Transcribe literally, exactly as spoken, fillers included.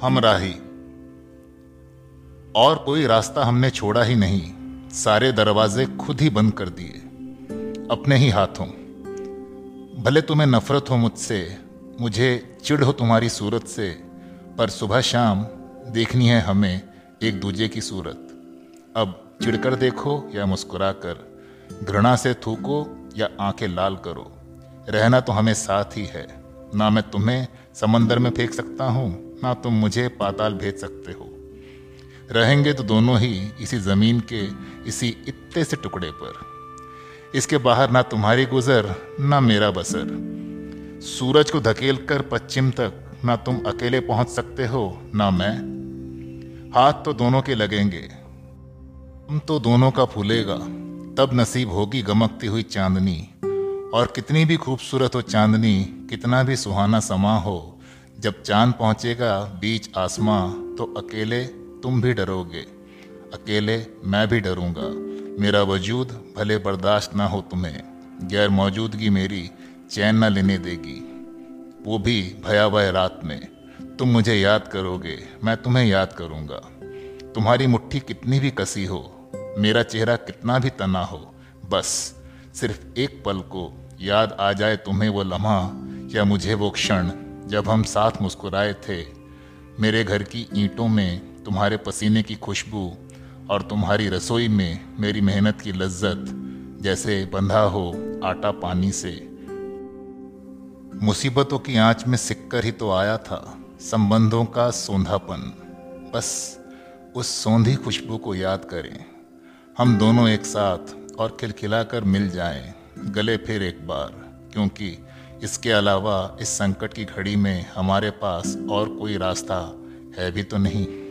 हम राही। और कोई रास्ता हमने छोड़ा ही नहीं, सारे दरवाजे खुद ही बंद कर दिए अपने ही हाथों। भले तुम्हें नफरत हो मुझसे, मुझे चिढ़ हो तुम्हारी सूरत से, पर सुबह शाम देखनी है हमें एक दूजे की सूरत। अब चिढ़कर देखो या मुस्कुरा कर, घृणा से थूको या आंखें लाल करो, रहना तो हमें साथ ही है। ना मैं तुम्हें समंदर में फेंक सकता हूँ, ना तुम मुझे पाताल भेज सकते हो। रहेंगे तो दोनों ही इसी ज़मीन के इसी इत्ते से टुकड़े पर, इसके बाहर ना तुम्हारी गुजर ना मेरा बसर। सूरज को धकेल कर पश्चिम तक ना तुम अकेले पहुँच सकते हो ना मैं। हाथ तो दोनों के लगेंगे, तुम तो दोनों का फूलेगा, तब नसीब होगी गमकती हुई चांदनी। और कितनी भी खूबसूरत हो चांदनी, कितना भी सुहाना समा हो, जब चांद पहुंचेगा बीच आसमां तो अकेले तुम भी डरोगे, अकेले मैं भी डरूंगा। मेरा वजूद भले बर्दाश्त ना हो तुम्हें, गैर मौजूदगी मेरी चैन ना लेने देगी, वो भी भयावह रात में। तुम मुझे याद करोगे, मैं तुम्हें याद करूंगा। तुम्हारी मुट्ठी कितनी भी कसी हो, मेरा चेहरा कितना भी तना हो, बस सिर्फ एक पल को याद आ जाए तुम्हें वो लम्हा या मुझे वो क्षण जब हम साथ मुस्कुराए थे। मेरे घर की ईंटों में तुम्हारे पसीने की खुशबू और तुम्हारी रसोई में मेरी मेहनत की लज्जत, जैसे बंधा हो आटा पानी से। मुसीबतों की आंच में सिककर ही तो आया था संबंधों का सौंधापन, बस उस सौंधी खुशबू को याद करें हम दोनों एक साथ और खिलखिलाकर मिल जाएं गले फिर एक बार, क्योंकि इसके अलावा इस संकट की घड़ी में हमारे पास और कोई रास्ता है भी तो नहीं।